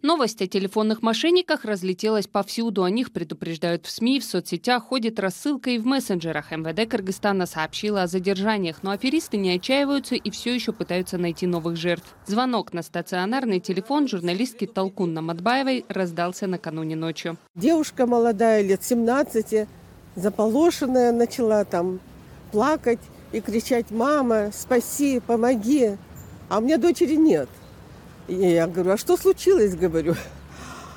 Новость о телефонных мошенниках разлетелась повсюду. О них предупреждают в СМИ, в соцсетях ходит рассылка и в мессенджерах. МВД Кыргызстана сообщила о задержаниях, но аферисты не отчаиваются и все еще пытаются найти новых жертв. Звонок на стационарный телефон журналистки Толкун Намадбаевой раздался накануне ночью. Девушка молодая, лет 17, заполошенная, начала там плакать и кричать: «Мама, спаси, помоги, а у меня дочери нет». И я говорю: «А что случилось?» говорю.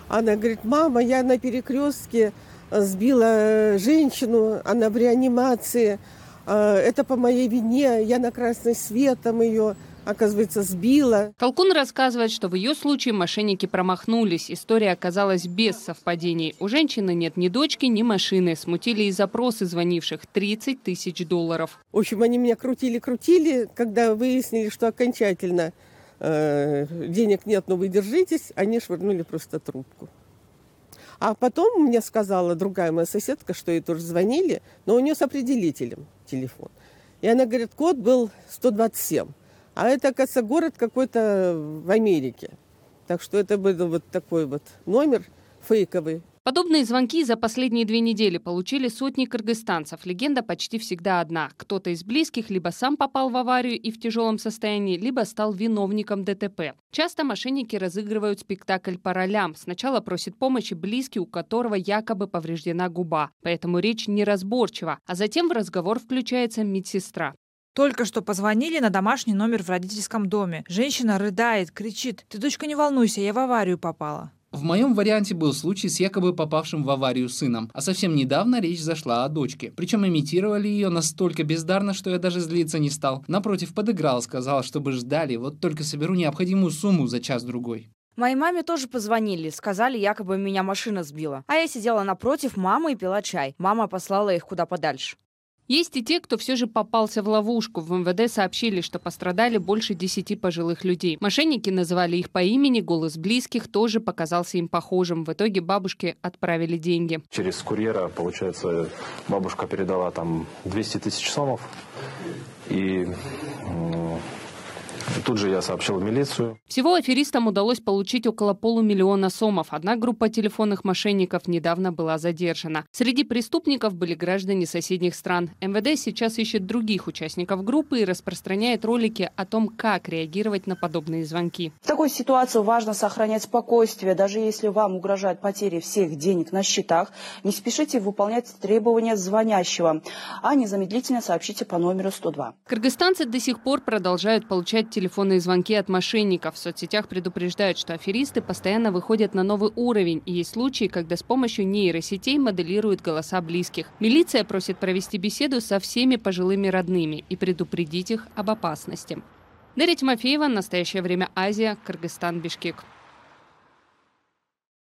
Она говорит: «Мама, я на перекрестке сбила женщину, она в реанимации, это по моей вине, я на красный свет там ее, оказывается, сбила». Толкун рассказывает, что в ее случае мошенники промахнулись. История оказалась без совпадений. У женщины нет ни дочки, ни машины. Смутили и запросы звонивших. 30 тысяч долларов. В общем, они меня крутили, когда выяснили, что окончательно денег нет, но вы держитесь, они швырнули просто трубку. А потом мне сказала другая моя соседка, что ей тоже звонили, но у нее с определителем телефон. И она говорит, код был 127. А это, оказывается, город какой-то в Америке. Так что это был вот такой вот номер фейковый. Подобные звонки за последние 2 недели получили сотни кыргызстанцев. Легенда почти всегда одна. Кто-то из близких либо сам попал в аварию и в тяжелом состоянии, либо стал виновником ДТП. Часто мошенники разыгрывают спектакль по ролям. Сначала просит помощи близкий, у которого якобы повреждена губа. Поэтому речь неразборчива. А затем в разговор включается медсестра. Только что позвонили на домашний номер в родительском доме. Женщина рыдает, кричит: «Ты, дочка, не волнуйся, я в аварию попала». В моем варианте был случай с якобы попавшим в аварию сыном, а совсем недавно речь зашла о дочке. Причем имитировали ее настолько бездарно, что я даже злиться не стал. Напротив, подыграл, сказал, чтобы ждали, вот только соберу необходимую сумму за час-другой. Моей маме тоже позвонили, сказали, якобы меня машина сбила. А я сидела напротив мамы и пила чай. Мама послала их куда подальше. Есть и те, кто все же попался в ловушку. В МВД сообщили, что пострадали больше 10 пожилых людей. Мошенники называли их по имени, голос близких тоже показался им похожим. В итоге бабушке отправили деньги. Через курьера, получается, бабушка передала там 200 тысяч сомов. И тут же я сообщил в милицию. Всего аферистам удалось получить около полумиллиона сомов. Одна группа телефонных мошенников недавно была задержана. Среди преступников были граждане соседних стран. МВД сейчас ищет других участников группы и распространяет ролики о том, как реагировать на подобные звонки. В такой ситуации важно сохранять спокойствие. Даже если вам угрожает потеря всех денег на счетах, не спешите выполнять требования звонящего, а незамедлительно сообщите по номеру 102. Кыргызстанцы до сих пор продолжают получать телефонные звонки от мошенников. В соцсетях предупреждают, что аферисты постоянно выходят на новый уровень. И есть случаи, когда с помощью нейросетей моделируют голоса близких. Милиция просит провести беседу со всеми пожилыми родными и предупредить их об опасности. Дарья Тимофеева, «Настоящее время. Азия», Кыргызстан, Бишкек.